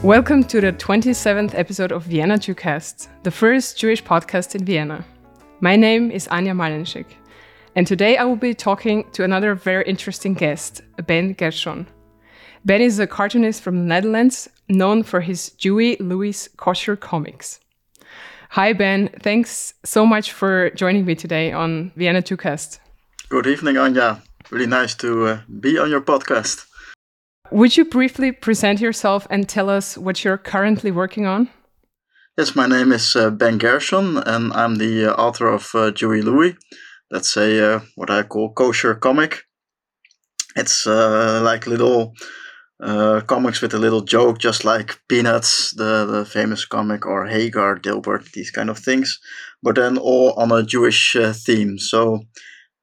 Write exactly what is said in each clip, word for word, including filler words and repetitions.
Welcome to the twenty-seventh episode of Vienna Jewcast, the first Jewish podcast in Vienna. My name is Anja Malenschick, and today I will be talking to another very interesting guest, Ben Gershon. Ben is a cartoonist from the Netherlands, known for his Dewey Louis kosher comics. Hi, Ben. Thanks so much for joining me today on Vienna Jewcast. Good evening, Anja. Really nice to uh, be on your podcast. Would you briefly present yourself and tell us what you're currently working on? Yes, my name is uh, Ben Gershon, and I'm the uh, author of uh, Dewey Louis. That's a uh, what I call kosher comic. It's uh, like little uh, comics with a little joke, just like Peanuts, the, the famous comic, or Hagar, Dilbert, these kind of things, but then all on a Jewish uh, theme. So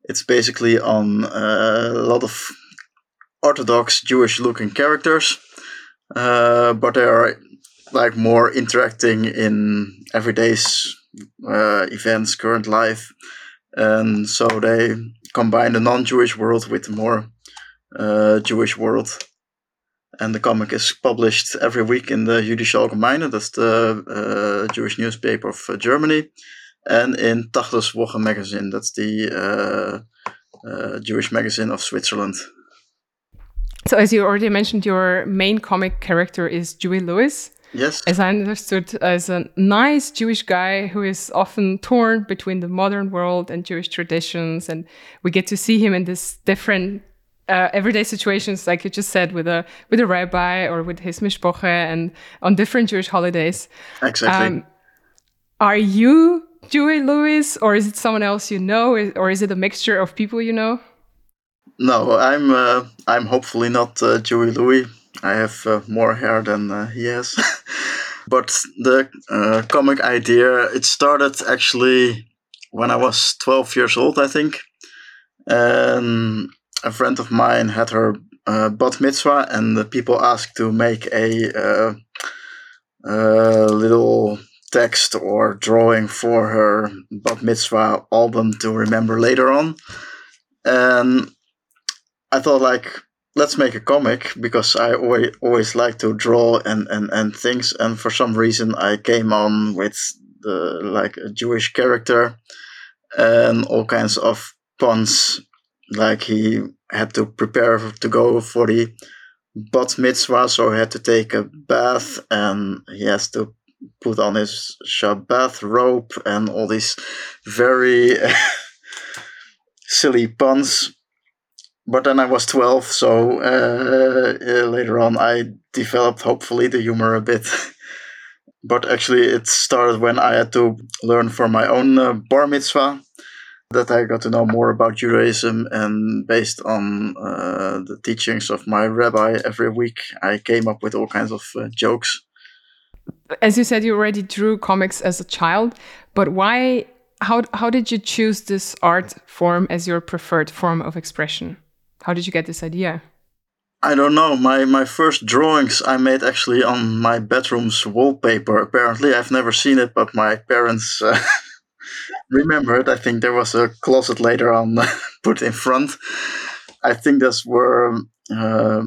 it's basically on uh, a lot of Orthodox Jewish-looking characters, uh, but they are like more interacting in everyday's uh, events, current life. And so they combine the non-Jewish world with the more uh, Jewish world. And the comic is published every week in the Jüdische Allgemeine, that's the uh, Jewish newspaper of uh, Germany, and in Tachles Wochenmagazin, that's the uh, uh, Jewish magazine of Switzerland. So as you already mentioned, your main comic character is Dewey Louis. Yes. As I understood, as a nice Jewish guy who is often torn between the modern world and Jewish traditions. And we get to see him in these different uh, everyday situations, like you just said, with a with a rabbi or with his mishpoche and on different Jewish holidays. Exactly. Um, are you Dewey Louis, or is it someone else you know, or is it a mixture of people you know? No, I'm uh, I'm hopefully not uh, Dewey Louis. I have uh, more hair than uh, he has. But the uh, comic idea, it started actually when I was twelve years old, I think. And a friend of mine had her uh, bat mitzvah, and the people asked to make a uh, uh, little text or drawing for her bat mitzvah album to remember later on. And I thought, like, let's make a comic, because I always, always like to draw and, and, and things. And for some reason, I came on with the, like a Jewish character and all kinds of puns. Like, he had to prepare to go for the bat mitzvah, so he had to take a bath, and he has to put on his Shabbat robe and all these very silly puns. But then I was twelve, so uh, uh, later on I developed, hopefully, the humor a bit. But actually it started when I had to learn for my own uh, bar mitzvah, that I got to know more about Judaism. And based on uh, the teachings of my rabbi every week, I came up with all kinds of uh, jokes. As you said, you already drew comics as a child, but why? How how did you choose this art form as your preferred form of expression? How did you get this idea? I don't know. My my first drawings I made actually on my bedroom's wallpaper. Apparently, I've never seen it, but my parents uh, remember it. I think there was a closet later on put in front. I think those were uh,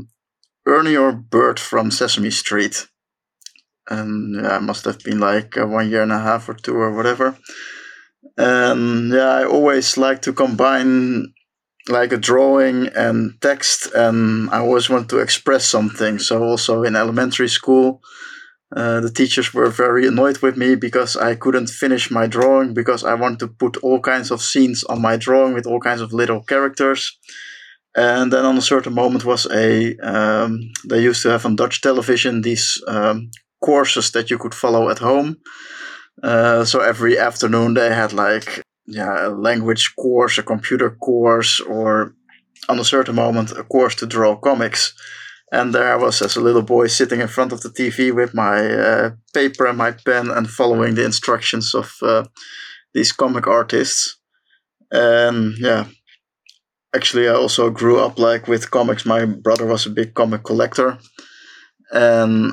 Ernie or Bert from Sesame Street. And yeah, I must have been like uh, one year and a half or two or whatever. And yeah, I always like to combine like a drawing and text, and I always want to express something. So also in elementary school, uh, the teachers were very annoyed with me because I couldn't finish my drawing, because I want to put all kinds of scenes on my drawing with all kinds of little characters. And then on a certain moment was a, um, they used to have on Dutch television these um, courses that you could follow at home. Uh, so every afternoon they had like yeah a language course, a computer course, or on a certain moment a course to draw comics. And there I was as a little boy sitting in front of the T V with my uh, paper and my pen and following the instructions of uh, these comic artists. And yeah, actually I also grew up like with comics. My brother was a big comic collector, and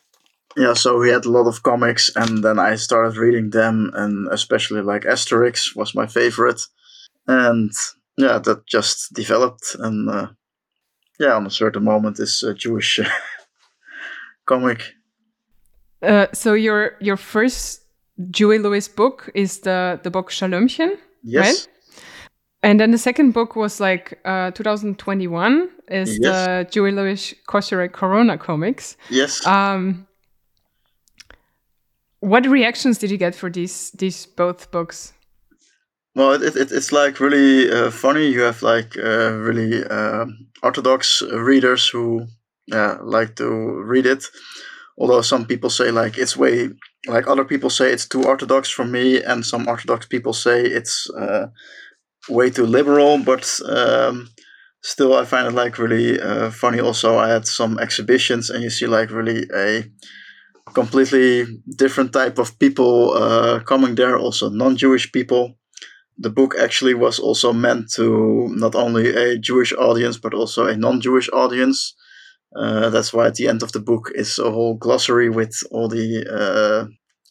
yeah, so we had a lot of comics, and then I started reading them, and especially like Asterix was my favorite. And yeah, that just developed. And uh, yeah, on a certain moment, this uh, Jewish comic. Uh, so your your first Dewey Louis book is the, the book Shalomchen, yes. Right? And then the second book was like uh, twenty twenty-one is yes. the Dewey Louis Kosher Corona comics. Yes. Um, what reactions did you get for these these both books? Well, it, it it's like really uh, funny. You have like uh, really uh, orthodox readers who uh, like to read it. Although some people say like it's way like other people say it's too orthodox for me, and some orthodox people say it's uh, way too liberal. But um, still, I find it like really uh, funny. Also, I had some exhibitions, and you see like really a completely different type of people uh, coming there. Also, non-Jewish people. The book actually was also meant to not only a Jewish audience but also a non-Jewish audience. Uh, that's why at the end of the book is a whole glossary with all the uh,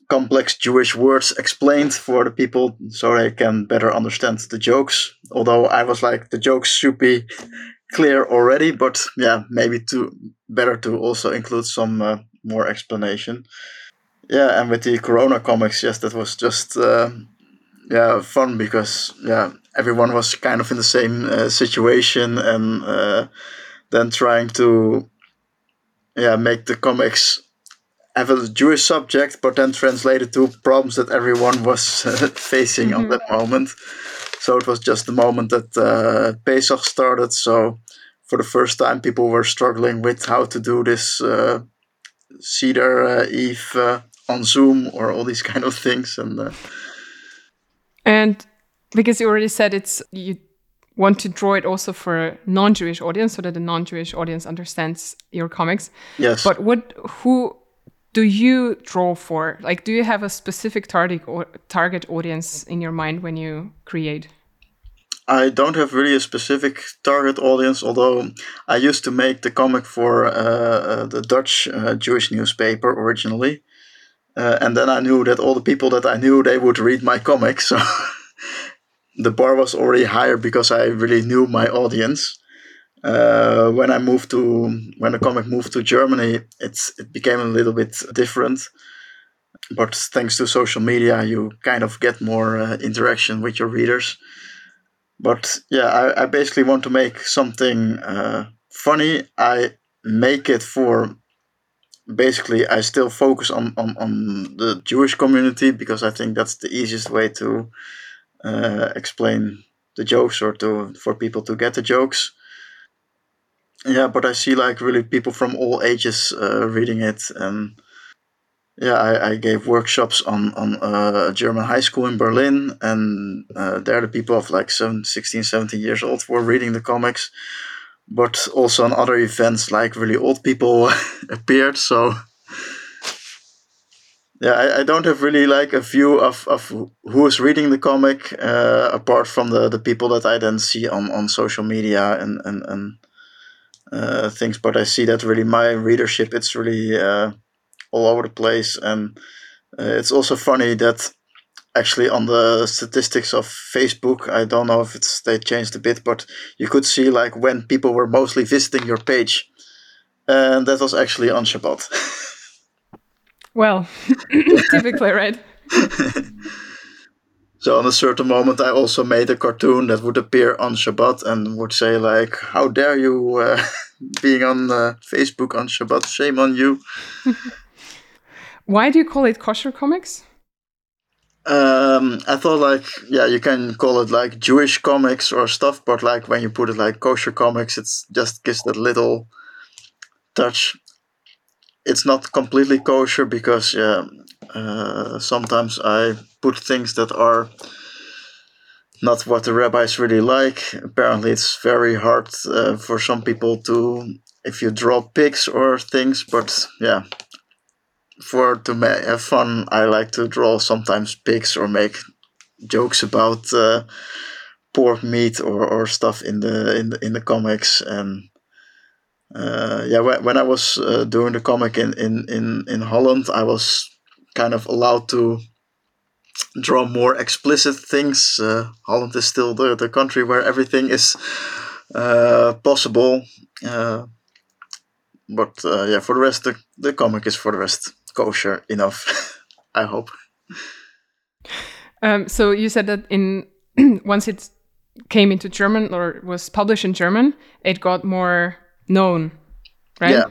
complex Jewish words explained for the people so they can better understand the jokes. Although I was like, the jokes should be clear already, but yeah, maybe to better to also include some uh, more explanation. Yeah, and with the Corona comics, yes, that was just uh, yeah fun because yeah everyone was kind of in the same uh, situation and uh, then trying to yeah make the comics have a Jewish subject, but then translated to problems that everyone was uh, facing mm-hmm. on that moment. So it was just the moment that uh, Pesach started. So for the first time, people were struggling with how to do this uh, Seder uh, Eve uh, on Zoom or all these kind of things. And uh, and because you already said it's you want to draw it also for a non-Jewish audience so that the non-Jewish audience understands your comics. Yes. But what who do you draw for? Like, do you have a specific target or target audience in your mind when you create? I don't have really a specific target audience, although I used to make the comic for uh, the Dutch uh, Jewish newspaper originally. Uh, and then I knew that all the people that I knew, they would read my comic. So the bar was already higher because I really knew my audience. Uh, when I moved to, when the comic moved to Germany, it's, it became a little bit different. But thanks to social media, you kind of get more uh, interaction with your readers. But yeah, I, I basically want to make something uh, funny. I make it for, basically, I still focus on, on, on the Jewish community because I think that's the easiest way to uh, explain the jokes or to for people to get the jokes. Yeah, but I see like really people from all ages uh, reading it. And yeah, I, I gave workshops on, on uh, a German high school in Berlin. And uh, there the people of like seven, sixteen, seventeen years old were reading the comics. But also on other events, like really old people appeared. So yeah, I, I don't have really like a view of, of who is reading the comic, uh, apart from the, the people that I then see on, on social media and, and, and uh, things. But I see that really my readership, it's really uh, all over the place. And uh, it's also funny that actually, on the statistics of Facebook, I don't know if it's they changed a bit, but you could see like when people were mostly visiting your page, and that was actually on Shabbat. Well, typically, right? So, on a certain moment, I also made a cartoon that would appear on Shabbat and would say like, "How dare you uh, being on uh, Facebook on Shabbat? Shame on you!" Why do you call it kosher comics? Um, I thought like, yeah, you can call it like Jewish comics or stuff, but like when you put it like kosher comics, it's just gives that little touch. It's not completely kosher because yeah, uh, sometimes I put things that are not what the rabbis really like. Apparently it's very hard uh, for some people to, if you draw pigs or things, but yeah. For to ma- have fun, I like to draw sometimes pigs or make jokes about uh, pork meat or, or stuff in the in the, in the comics. And uh, yeah, when, when I was uh, doing the comic in, in, in, in Holland, I was kind of allowed to draw more explicit things. Uh, Holland is still the, the country where everything is uh, possible. Uh, but uh, yeah, for the rest, the, the comic is for the rest kosher enough, I hope. Um, so you said that in once it came into German or was published in German, it got more known, right? Yeah.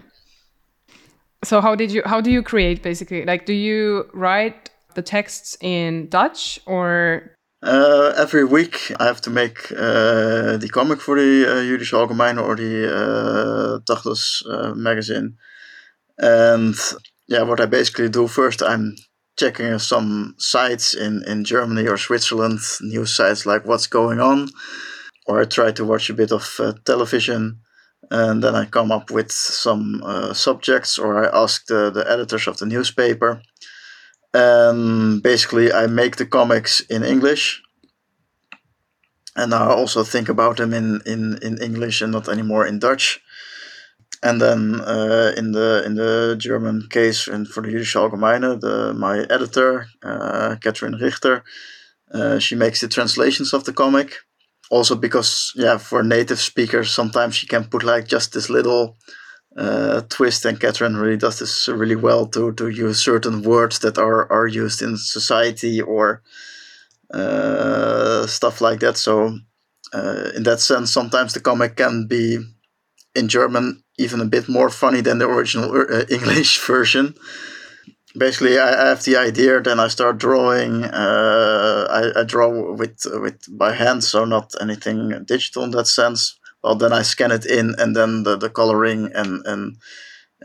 So how did you how do you create basically? Like, do you write the texts in Dutch or? Uh, every week I have to make uh, the comic for the uh, Jüdische Allgemeine or the uh, Tachles uh, magazine, and yeah, what I basically do first, I'm checking some sites in, in Germany or Switzerland, news sites like what's going on, or I try to watch a bit of uh, television, and then I come up with some uh, subjects, or I ask the, the editors of the newspaper. And basically I make the comics in English, and I also think about them in, in, in English and not anymore in Dutch. And then uh, in the in the German case, and for the Jüdische Allgemeine, the, my editor, uh, Catherine Richter, uh, she makes the translations of the comic. Also because, yeah, for native speakers, sometimes she can put like just this little uh, twist, and Catherine really does this really well to to use certain words that are, are used in society or uh, stuff like that. So uh, in that sense, sometimes the comic can be in German even a bit more funny than the original uh, English version. Basically, I, I have the idea, then I start drawing. Uh, I, I draw with with by hand, so not anything digital in that sense. Well, then I scan it in, and then the, the coloring and, and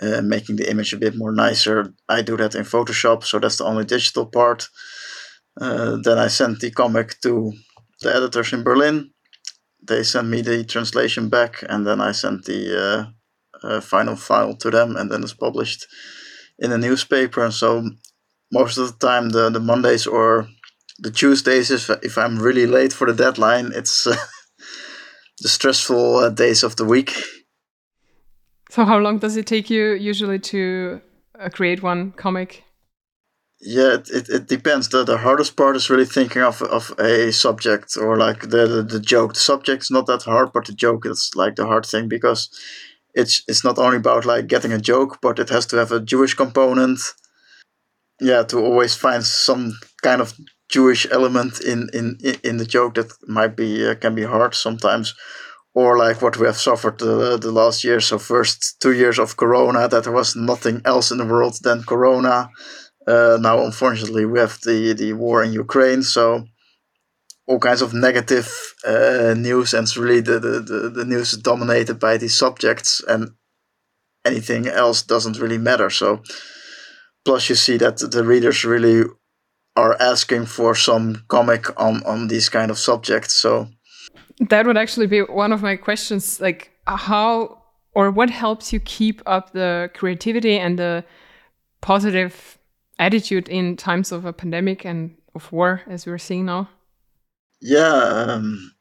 uh, making the image a bit more nicer, I do that in Photoshop, so that's the only digital part. Uh, then I send the comic to the editors in Berlin. They send me the translation back, and then I send the uh, uh, final file to them, and then it's published in a newspaper. And so most of the time, the, the Mondays or the Tuesdays, if, if I'm really late for the deadline, it's uh, the stressful uh, days of the week. So how long does it take you usually to uh, create one comic? Yeah, it, it, it depends. The, the hardest part is really thinking of, of a subject, or like the, the, the joke. The subject's not that hard, but the joke is like the hard thing, because it's it's not only about like getting a joke, but it has to have a Jewish component. Yeah, to always find some kind of Jewish element in in, in the joke, that might be uh, can be hard sometimes. Or like what we have suffered uh, the last year. So first two years of Corona, that there was nothing else in the world than Corona. Uh, now, unfortunately, we have the, the war in Ukraine, so all kinds of negative uh, news, and it's really the, the, the, the news is dominated by these subjects, and anything else doesn't really matter. So, plus you see that the readers really are asking for some comic on, on these kind of subjects. So that would actually be one of my questions, like how or what helps you keep up the creativity and the positive attitude in times of a pandemic and of war, as we're seeing now? Yeah, um,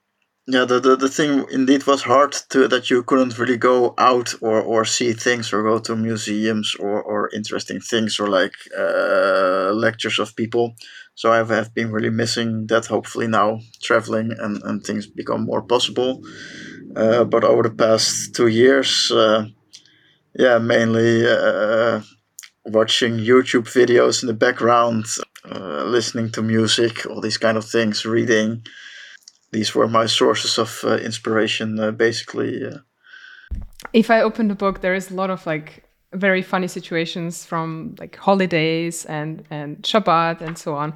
yeah. The, the the thing indeed was hard to that you couldn't really go out or, or see things or go to museums or, or interesting things or like uh, lectures of people. So I have been really missing that. Hopefully now traveling and, and things become more possible. Uh, but over the past two years, uh, yeah, mainly. Uh, watching YouTube videos in the background, uh, listening to music, all these kind of things, reading. These were my sources of uh, inspiration, uh, basically. Uh. If I open the book, there is a lot of like very funny situations from like holidays and, and Shabbat and so on.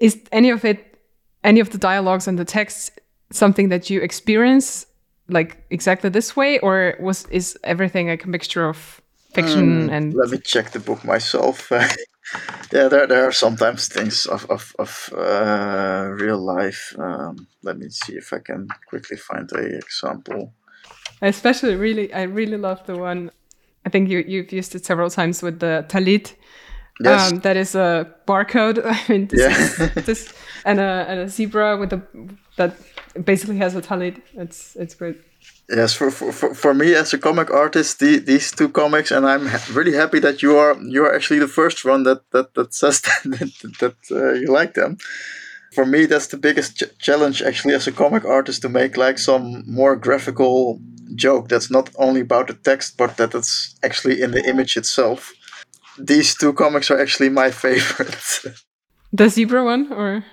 Is any of it, any of the dialogues and the texts something that you experience like exactly this way, or was is everything like a mixture of fiction? And um, let me check the book myself. yeah, there there are sometimes things of of, of uh, real life. Um, let me see if I can quickly find an example. Especially, really, I really love the one. I think you you've used it several times with the talit. Yes, um, that is a barcode. I mean, this, yeah. is, this and a and a zebra with a that basically has a talent. It's it's great. Yes, for, for for me as a comic artist, the, these two comics, and I'm really happy that you are you are actually the first one that that that says that that uh, you like them. For me, that's the biggest ch- challenge actually as a comic artist, to make like some more graphical joke that's not only about the text, but that it's actually in the image itself. These two comics are actually my favorites. The zebra one, or?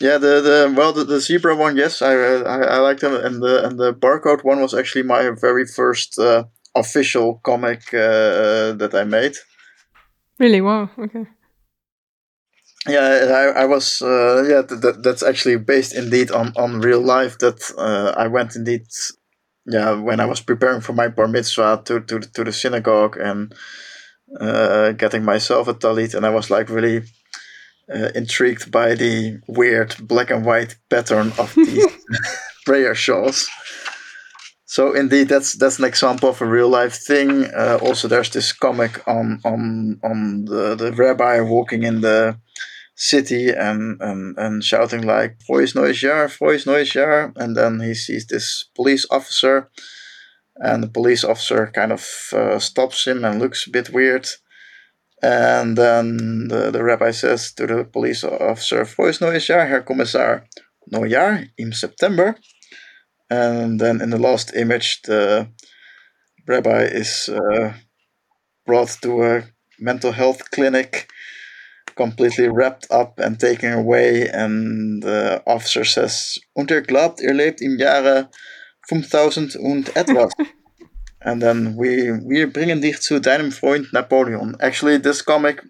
Yeah, the, the well the, the zebra one, yes, I, I I liked them, and the and the barcode one was actually my very first uh, official comic uh, that I made. Really? Wow. Okay. Yeah, I I was uh, yeah th- th- that's actually based indeed on, on real life. That uh, I went indeed, yeah, when I was preparing for my bar mitzvah to to to the synagogue and uh, getting myself a talit, and I was like really. Uh, intrigued by the weird black and white pattern of these prayer shawls. So indeed, that's that's an example of a real life thing. Uh, also, there's this comic on on on the, the rabbi walking in the city and and, and shouting like "Frohes neues Jahr, Frohes neues Jahr," and then he sees this police officer, and the police officer kind of uh, stops him and looks a bit weird. And then the, the rabbi says to the police officer, "Frohes neues Jahr, Herr Kommissar." "Neujahr in September." And then in the last image, the rabbi is uh, brought to a mental health clinic, completely wrapped up and taken away. And the officer says, "Und er glaubt, er lebt im Jahre fünftausend und etwas." And then we we bringen dich zu deinem Freund Napoleon. Actually, this comic,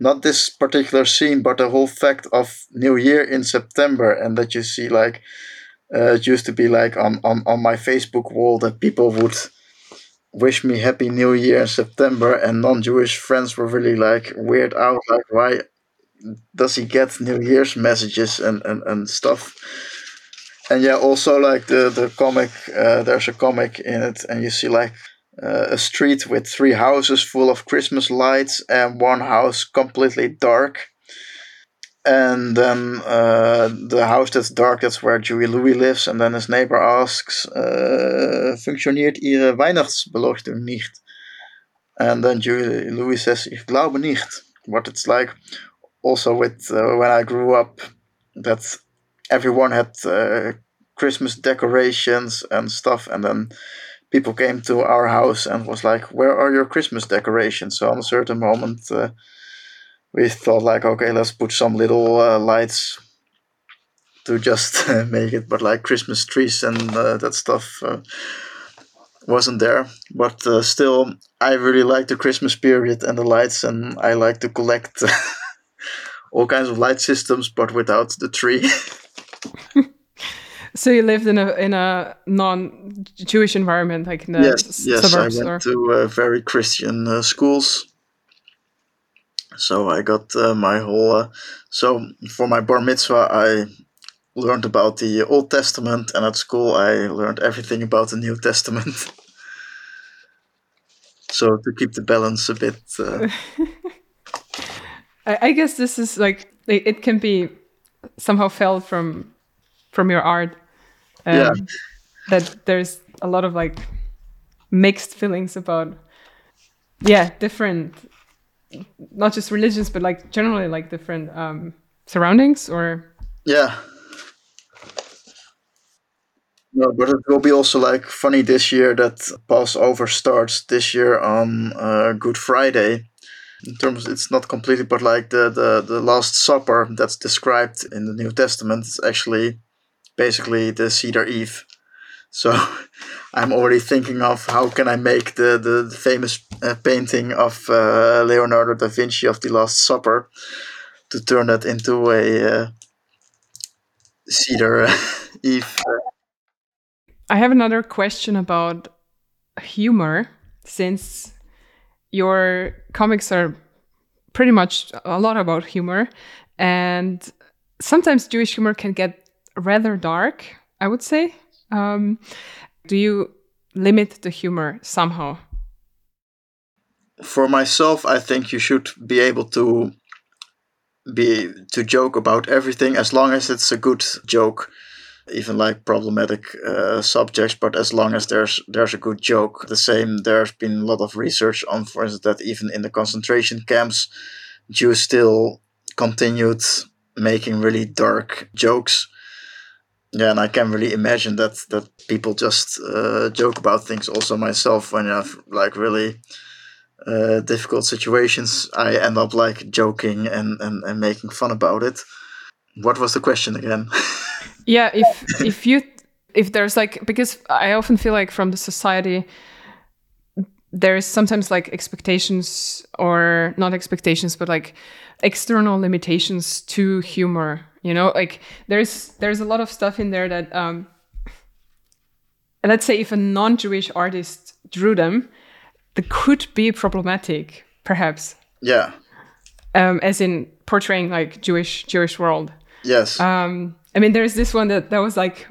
not this particular scene, but the whole fact of New Year in September, and that you see like uh, it used to be like on, on, on my Facebook wall that people would wish me Happy New Year in September, and non-Jewish friends were really like weird out, like why does he get New Year's messages and, and, and stuff. And yeah, also like the the comic, uh, there's a comic in it, and you see like uh, a street with three houses full of Christmas lights and one house completely dark. And then uh, the house that's dark, that's where Dewey Louis lives. And then his neighbor asks, uh, "Functioniert Ihre Weihnachtsbeleuchtung nicht?" And then Dewey Louis says, "Ich glaube nicht." What it's like. Also with uh, when I grew up, that's. Everyone had uh, Christmas decorations and stuff, and then people came to our house and was like, "Where are your Christmas decorations?" So on a certain moment, uh, we thought like, "Okay, let's put some little uh, lights to just uh, make it," but like Christmas trees and uh, that stuff uh, wasn't there. But uh, still, I really like the Christmas period and the lights, and I like to collect all kinds of light systems, but without the tree. So you lived in a in a non-Jewish environment, like in the yes, yes, suburbs? I went or? to uh, very Christian uh, schools. So I got uh, my whole... Uh, so for my bar mitzvah, I learned about the Old Testament, and at school I learned everything about the New Testament. So to keep the balance a bit... Uh, I guess this is like, it can be somehow felt from from your art um, yeah. that there's a lot of like mixed feelings about, yeah, different, not just religions, but like generally like different um, surroundings or... Yeah. No, but it will be also like funny this year that Passover starts this year on uh, Good Friday. In terms, it's not completely, but like the, the, the Last Supper that's described in the New Testament is actually basically the Cedar Eve. So I'm already thinking of how can I make the, the famous uh, painting of uh, Leonardo da Vinci of the Last Supper to turn that into a uh, Cedar uh, Eve. I have another question about humor, since... your comics are pretty much a lot about humor, and sometimes Jewish humor can get rather dark, I would say. Um, do you limit the humor somehow? For myself, I think you should be able to be to joke about everything as long as it's a good joke. even like problematic uh, subjects, but as long as there's there's a good joke. The same, there's been a lot of research on, for instance, that even in the concentration camps, Jews still continued making really dark jokes. Yeah, and I can really imagine that that people just uh, joke about things. Also myself, when I have like really uh, difficult situations, I end up like joking and, and, and making fun about it. What was the question again? Yeah, if if you if there's like, because I often feel like from the society there is sometimes like expectations, or not expectations, but like external limitations to humor. You know, like there's there's a lot of stuff in there that, um, let's say, if a non-Jewish artist drew them, that could be problematic, perhaps. Yeah. Um, as in portraying like Jewish Jewish world. Yes. Um, I mean, there's this one that, that was like,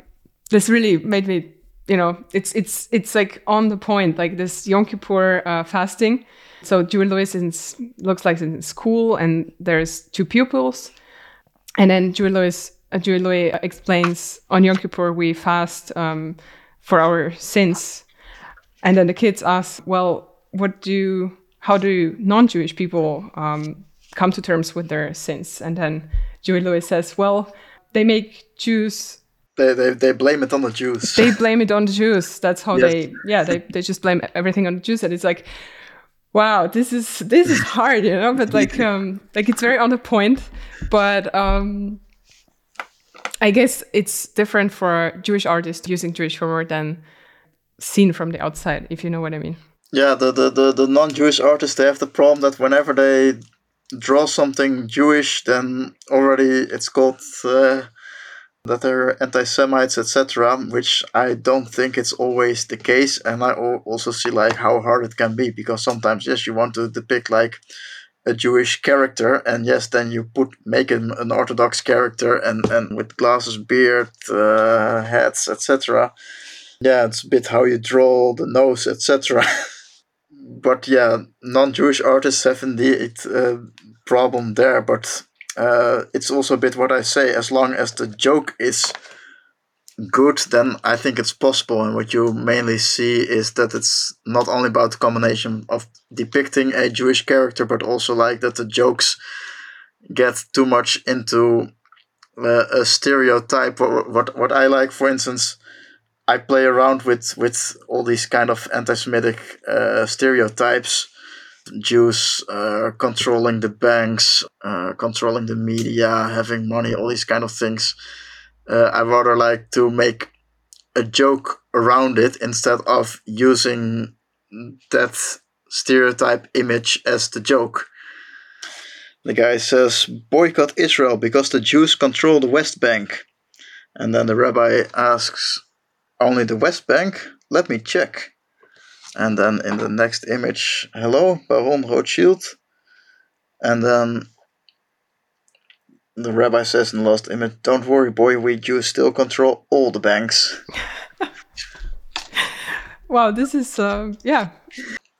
this really made me, you know, it's it's it's like on the point, like this Yom Kippur uh, fasting. So Dewey Louis is in, looks like in school, and there's two pupils. And then Julie Lewis, uh, Dewey Louis explains, on Yom Kippur, we fast um, for our sins. And then the kids ask, well, what do, how do non-Jewish people um, come to terms with their sins? And then Dewey Louis says, well, they make Jews... They, they they blame it on the Jews. They blame it on the Jews. That's how yes. they... Yeah, they, they just blame everything on the Jews. And it's like, wow, this is this is hard, you know? But like, um, like it's very on the point. But um, I guess it's different for Jewish artists using Jewish humor than seen from the outside, if you know what I mean. Yeah, the, the, the, the non-Jewish artists, they have the problem that whenever they draw something Jewish, then already it's called... Uh, that they're anti-Semites, et cetera, which I don't think it's always the case. And I also see like how hard it can be, because sometimes, yes, you want to depict like a Jewish character, and yes, then you put make him an Orthodox character, and, and with glasses, beard, uh, hats, et cetera. Yeah, it's a bit how you draw the nose, et cetera. But yeah, non-Jewish artists have indeed a problem there, but... Uh, it's also a bit what I say, as long as the joke is good, then I think it's possible. And what you mainly see is that it's not only about the combination of depicting a Jewish character, but also like that the jokes get too much into uh, a stereotype. What what I like, for instance, I play around with, with all these kind of anti-Semitic uh, stereotypes. Jews uh, controlling the banks, uh, controlling the media, having money, all these kind of things. Uh, I rather like to make a joke around it instead of using that stereotype image as the joke. The guy says, boycott Israel because the Jews control the West Bank. And then the rabbi asks, only the West Bank? Let me check. And then in the next image, hello, Baron Rothschild. And then the rabbi says in the last image, don't worry, boy, we Jews still control all the banks. Wow, this is, uh, yeah.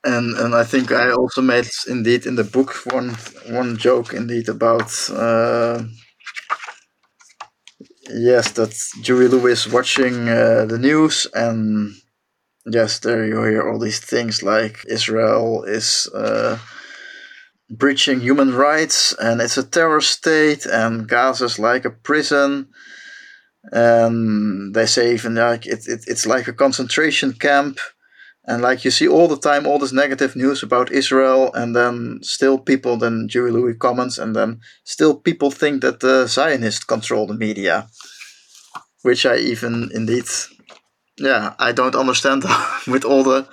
And and I think I also made, indeed, in the book, one one joke, indeed, about... Uh, yes, that's Dewey Louis watching uh, the news, and... Yes, there you hear all these things like Israel is uh, breaching human rights, and it's a terror state, and Gaza's like a prison. And they say even like it, it, it's like a concentration camp. And like you see all the time all this negative news about Israel, and then still people, then Dewey Louis comments, and then still people think that the Zionists control the media. Which I even indeed... Yeah, I don't understand with all the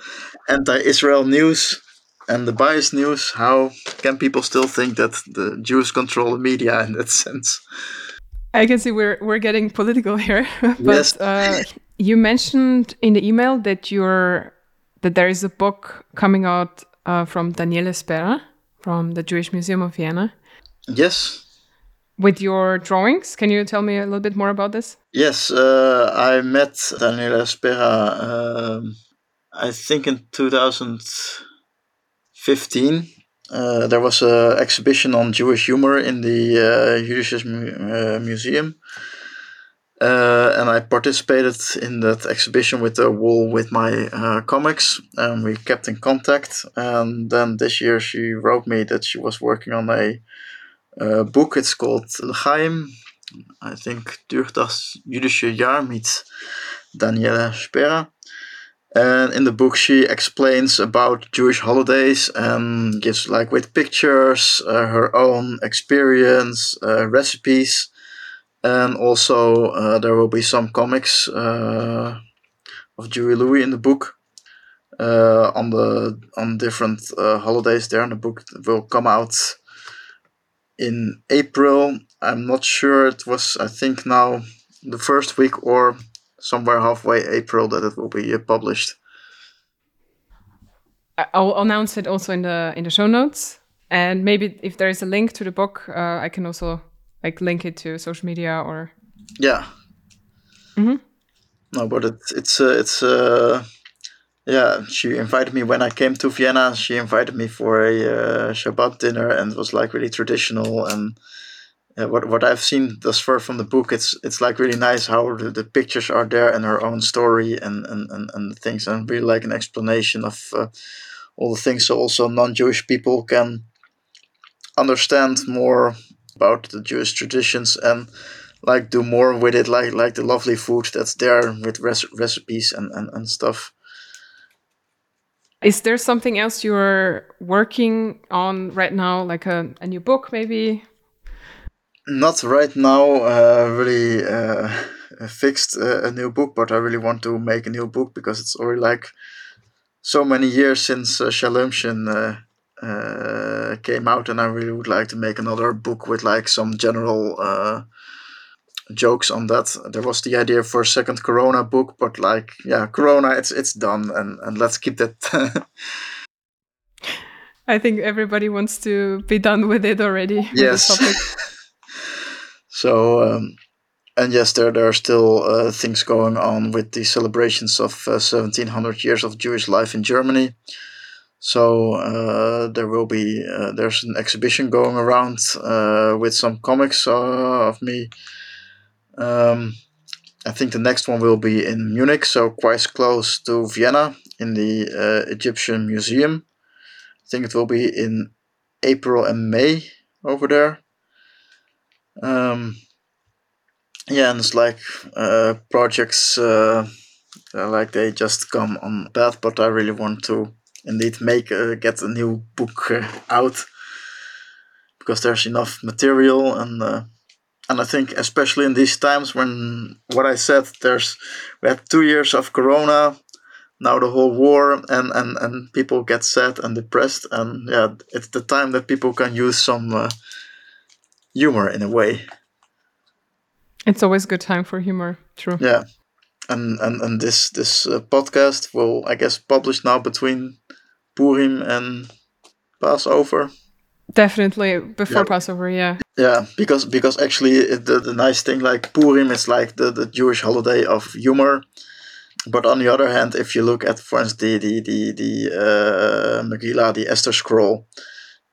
anti-Israel news and the biased news, how can people still think that the Jews control the media in that sense? I can see we're we're getting political here. But yes. uh, you mentioned in the email that you're that there is a book coming out uh, from Daniela Spera from the Jewish Museum of Vienna. Yes. With your drawings, can you tell me a little bit more about this? Yes, uh, I met Daniela Spera, um, I think in two thousand fifteen. Uh, there was an exhibition on Jewish humor in the uh, Jüdisches Mu- uh, Museum. Uh, and I participated in that exhibition with the wall with my uh, comics, and we kept in contact. And then this year she wrote me that she was working on a uh, book. It's called L'chaim, I think, durch das jüdische Jahr mit Daniela Spera. And in the book she explains about Jewish holidays and gives, like, with pictures, uh, her own experience, uh, recipes. And also uh, there will be some comics uh, of Dewey Louis in the book uh, on the on different uh, holidays there. And the book will come out in April. I'm not sure. It was, I think, now the first week or somewhere halfway April that it will be uh, published. I'll announce it also in the in the show notes. And maybe if there is a link to the book, uh, I can also... like link it to social media or yeah mm-hmm. no but it, it's uh, it's uh, yeah she invited me when I came to Vienna. She invited me for a uh, Shabbat dinner, and it was like really traditional. And uh, what what I've seen thus far from the book, it's it's like really nice how the, the pictures are there and her own story and and and, and things, and really like an explanation of uh, all the things, so also non-Jewish people can understand more about the Jewish traditions and like do more with it, like like the lovely food that's there with res- recipes and, and, and stuff. Is there something else you're working on right now, like a, a new book maybe? Not right now, uh, really uh, fixed uh, a new book, but I really want to make a new book because it's already like so many years since uh, Shalom Shin uh, Uh, came out, and I really would like to make another book with like some general uh, jokes on that. There was the idea for a second Corona book, but like yeah, Corona, it's it's done, and, and let's keep that. I think everybody wants to be done with it already. Yes. With this topic. So um, and yes, there there are still uh, things going on with the celebrations of uh, seventeen hundred years of Jewish life in Germany. So uh, there will be uh, there's an exhibition going around uh, with some comics uh, of me. Um, I think the next one will be in Munich, so quite close to Vienna, in the uh, Egyptian Museum. I think it will be in April and May over there. Um, yeah, and it's like uh, projects uh, like they just come on that, but I really want to. Indeed, make uh, get a new book uh, out, because there's enough material, and uh, and I think especially in these times when what I said, there's we had two years of Corona, now the whole war, and and, and people get sad and depressed, and yeah, it's the time that people can use some uh, humor in a way. It's always a good time for humor, true. Yeah, and and and this this uh, podcast will, I guess, publish now between Purim and Passover. Definitely before yeah. Passover, yeah. Yeah, because because actually it, the, the nice thing, like Purim is like the, the Jewish holiday of humor. But on the other hand, if you look at, for instance, the, the, the, the uh, Megillah, the Esther Scroll,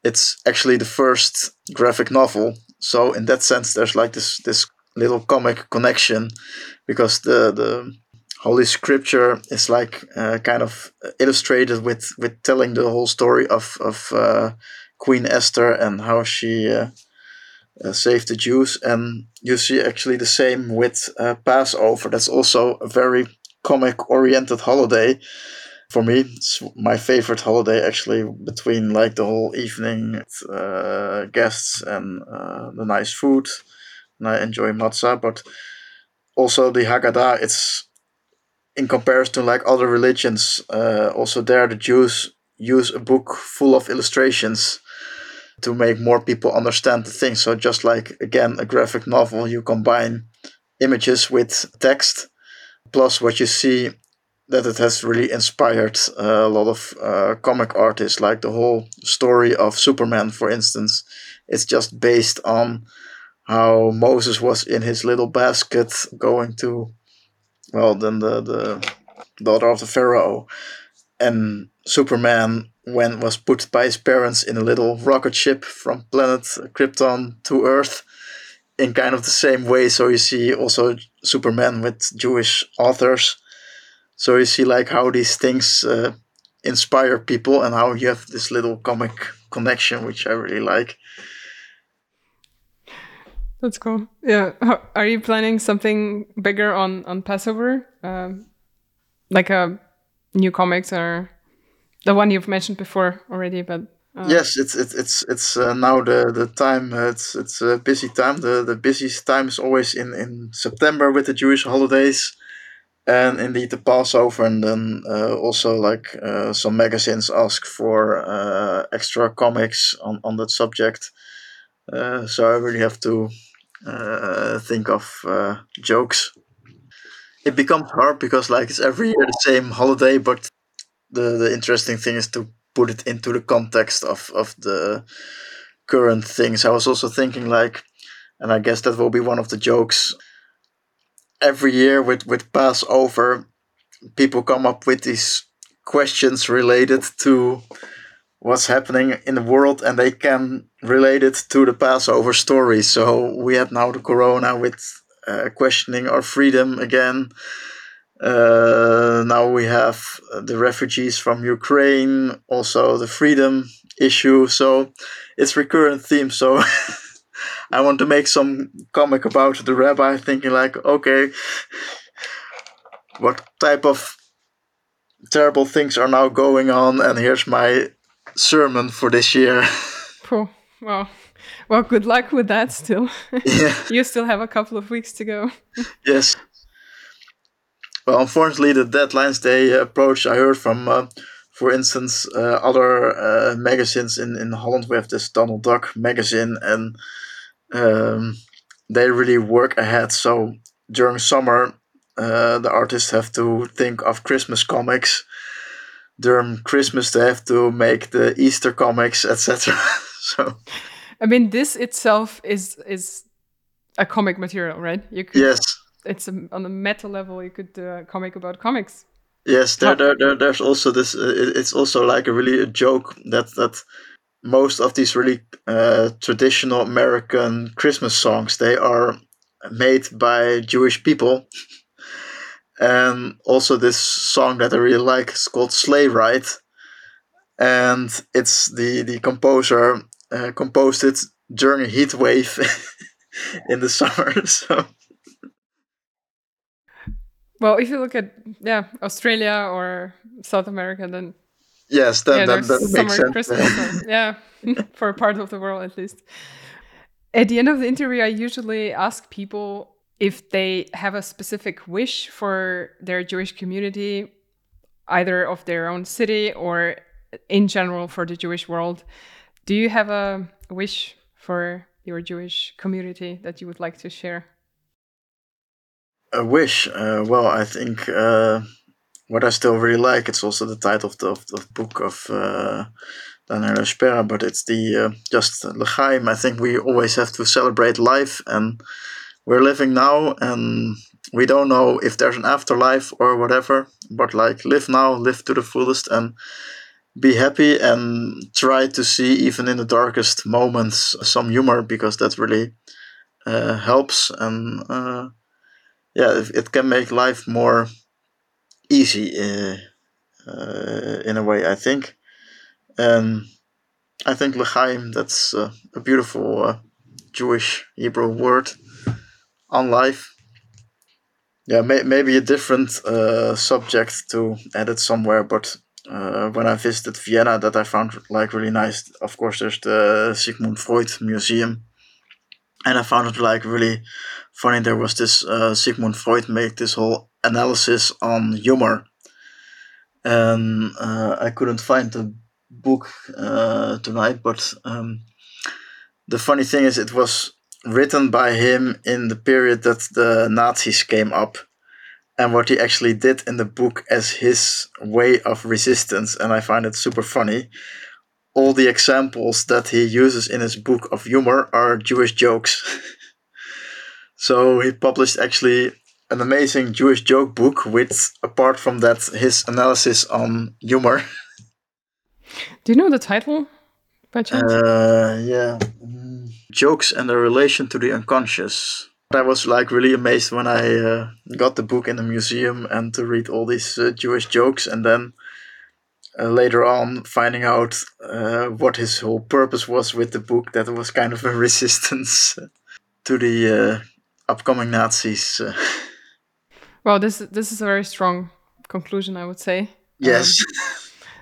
it's actually the first graphic novel. So in that sense, there's like this this little comic connection, because the... the Holy Scripture is like uh, kind of illustrated with, with telling the whole story of of uh, Queen Esther and how she uh, uh, saved the Jews, and you see actually the same with uh, Passover. That's also a very comic-oriented holiday for me. It's my favorite holiday actually, between like the whole evening uh, guests and uh, the nice food, and I enjoy matzah, but also the Haggadah. It's in comparison to like other religions, uh, also there the Jews use a book full of illustrations to make more people understand the thing. So just like, again, a graphic novel, you combine images with text, plus what you see, that it has really inspired uh, a lot of uh, comic artists, like the whole story of Superman, for instance. It's just based on how Moses was in his little basket going to... well, then the, the daughter of the Pharaoh, and Superman when was put by his parents in a little rocket ship from planet Krypton to Earth. in kind of the same way. So you see also Superman with Jewish authors. So you see like how these things uh, inspire people and how you have this little comic connection, which I really like. That's cool. Yeah. Are you planning something bigger on, on Passover? Um, like a new comics or the one you've mentioned before already, but... Uh, yes, it's it's it's it's uh, now the the time. Uh, it's it's a busy time. The the busiest time is always in, in September with the Jewish holidays, and indeed the Passover, and then uh, also like uh, some magazines ask for uh, extra comics on, on that subject. Uh, so I really have to uh, think of uh, jokes. It becomes hard because like it's every year the same holiday, but the the interesting thing is to put it into the context of, of the current things. I was also thinking like, and I guess that will be one of the jokes, every year with, with Passover, people come up with these questions related to what's happening in the world, and they can relate it to the Passover story. So we had now the corona with uh, questioning our freedom again. Uh, now we have the refugees from Ukraine, also the freedom issue. So it's recurrent theme. So I want to make some comic about the rabbi thinking like, okay, what type of terrible things are now going on? And here's my sermon for this year. Cool. Wow. Well, good luck with that still. Yeah. You still have a couple of weeks to go. Yes. Well, unfortunately, the deadlines they approach, I heard from, uh, for instance, uh, other uh, magazines in, in Holland. We have this Donald Duck magazine, and um, they really work ahead. So during summer, uh, the artists have to think of Christmas comics. During Christmas, they have to make the Easter comics, et cetera. So, I mean, this itself is is a comic material, right? You could- yes. It's a, on a meta level. You could do a comic about comics. Yes, there, there, there there's also this. Uh, it, it's also like a really a joke that that most of these really uh, traditional American Christmas songs, they are made by Jewish people. And also this song that I really like is called Sleigh Ride, and it's the the composer uh, composed it during a heat wave in the summer. So. Well, if you look at yeah Australia or South America, then yes, then yeah, that, that makes sense. Christmas, yeah, for a part of the world at least. At the end of the interview, I usually ask people if they have a specific wish for their Jewish community, either of their own city or in general for the Jewish world. Do you have a wish for your Jewish community that you would like to share? A wish. Uh, well, I think uh, what I still really like, it's also the title of the, of the book of uh, Daniela Spera, but it's the uh, just L'chaim. I think we always have to celebrate life, and we're living now, and we don't know if there's an afterlife or whatever, but like live now, live to the fullest, and be happy, and try to see even in the darkest moments some humor, because that really uh, helps, and uh, yeah, it can make life more easy uh, uh, in a way, I think. And I think L'chaim, that's uh, a beautiful uh, Jewish Hebrew word on life. Yeah, may- maybe a different uh, subject to add it somewhere, but uh, when I visited Vienna, that I found like really nice. Of course, there's the Sigmund Freud Museum. And I found it like really funny. There was this uh, Sigmund Freud made this whole analysis on humor, and uh, I couldn't find the book uh, tonight. But um, the funny thing is, it was written by him in the period that the Nazis came up, and what he actually did in the book as his way of resistance. And I find it super funny. All the examples that he uses in his book of humor are Jewish jokes. So he published actually an amazing Jewish joke book with, apart from that, his analysis on humor. Do you know the title by chance? Uh, yeah. jokes and their relation to the unconscious. I was like really amazed when I uh, got the book in the museum and to read all these uh, Jewish jokes, and then uh, later on finding out uh, what his whole purpose was with the book, that it was kind of a resistance to the uh, upcoming Nazis. Wow, this, this is a very strong conclusion, I would say. Yes.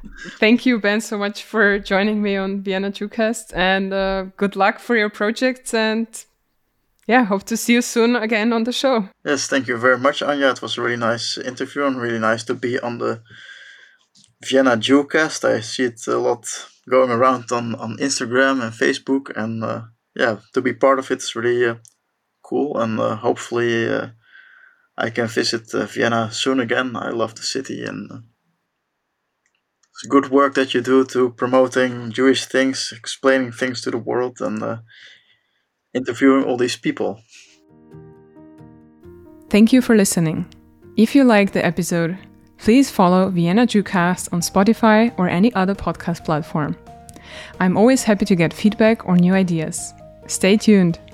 Um, thank you, Ben, so much for joining me on Vienna Jewcast, and uh, good luck for your projects, and yeah, hope to see you soon again on the show. Yes, thank you very much, Anja. It was a really nice interview and really nice to be on the Vienna Jewcast. I see it a lot going around on, on Instagram and Facebook, and uh, yeah, to be part of it is really uh, cool, and uh, hopefully uh, I can visit uh, Vienna soon again. I love the city, and uh, it's good work that you do to promoting Jewish things, explaining things to the world, and uh, interviewing all these people. Thank you for listening. If you liked the episode, please follow Vienna Jewcast on Spotify or any other podcast platform. I'm always happy to get feedback or new ideas. Stay tuned.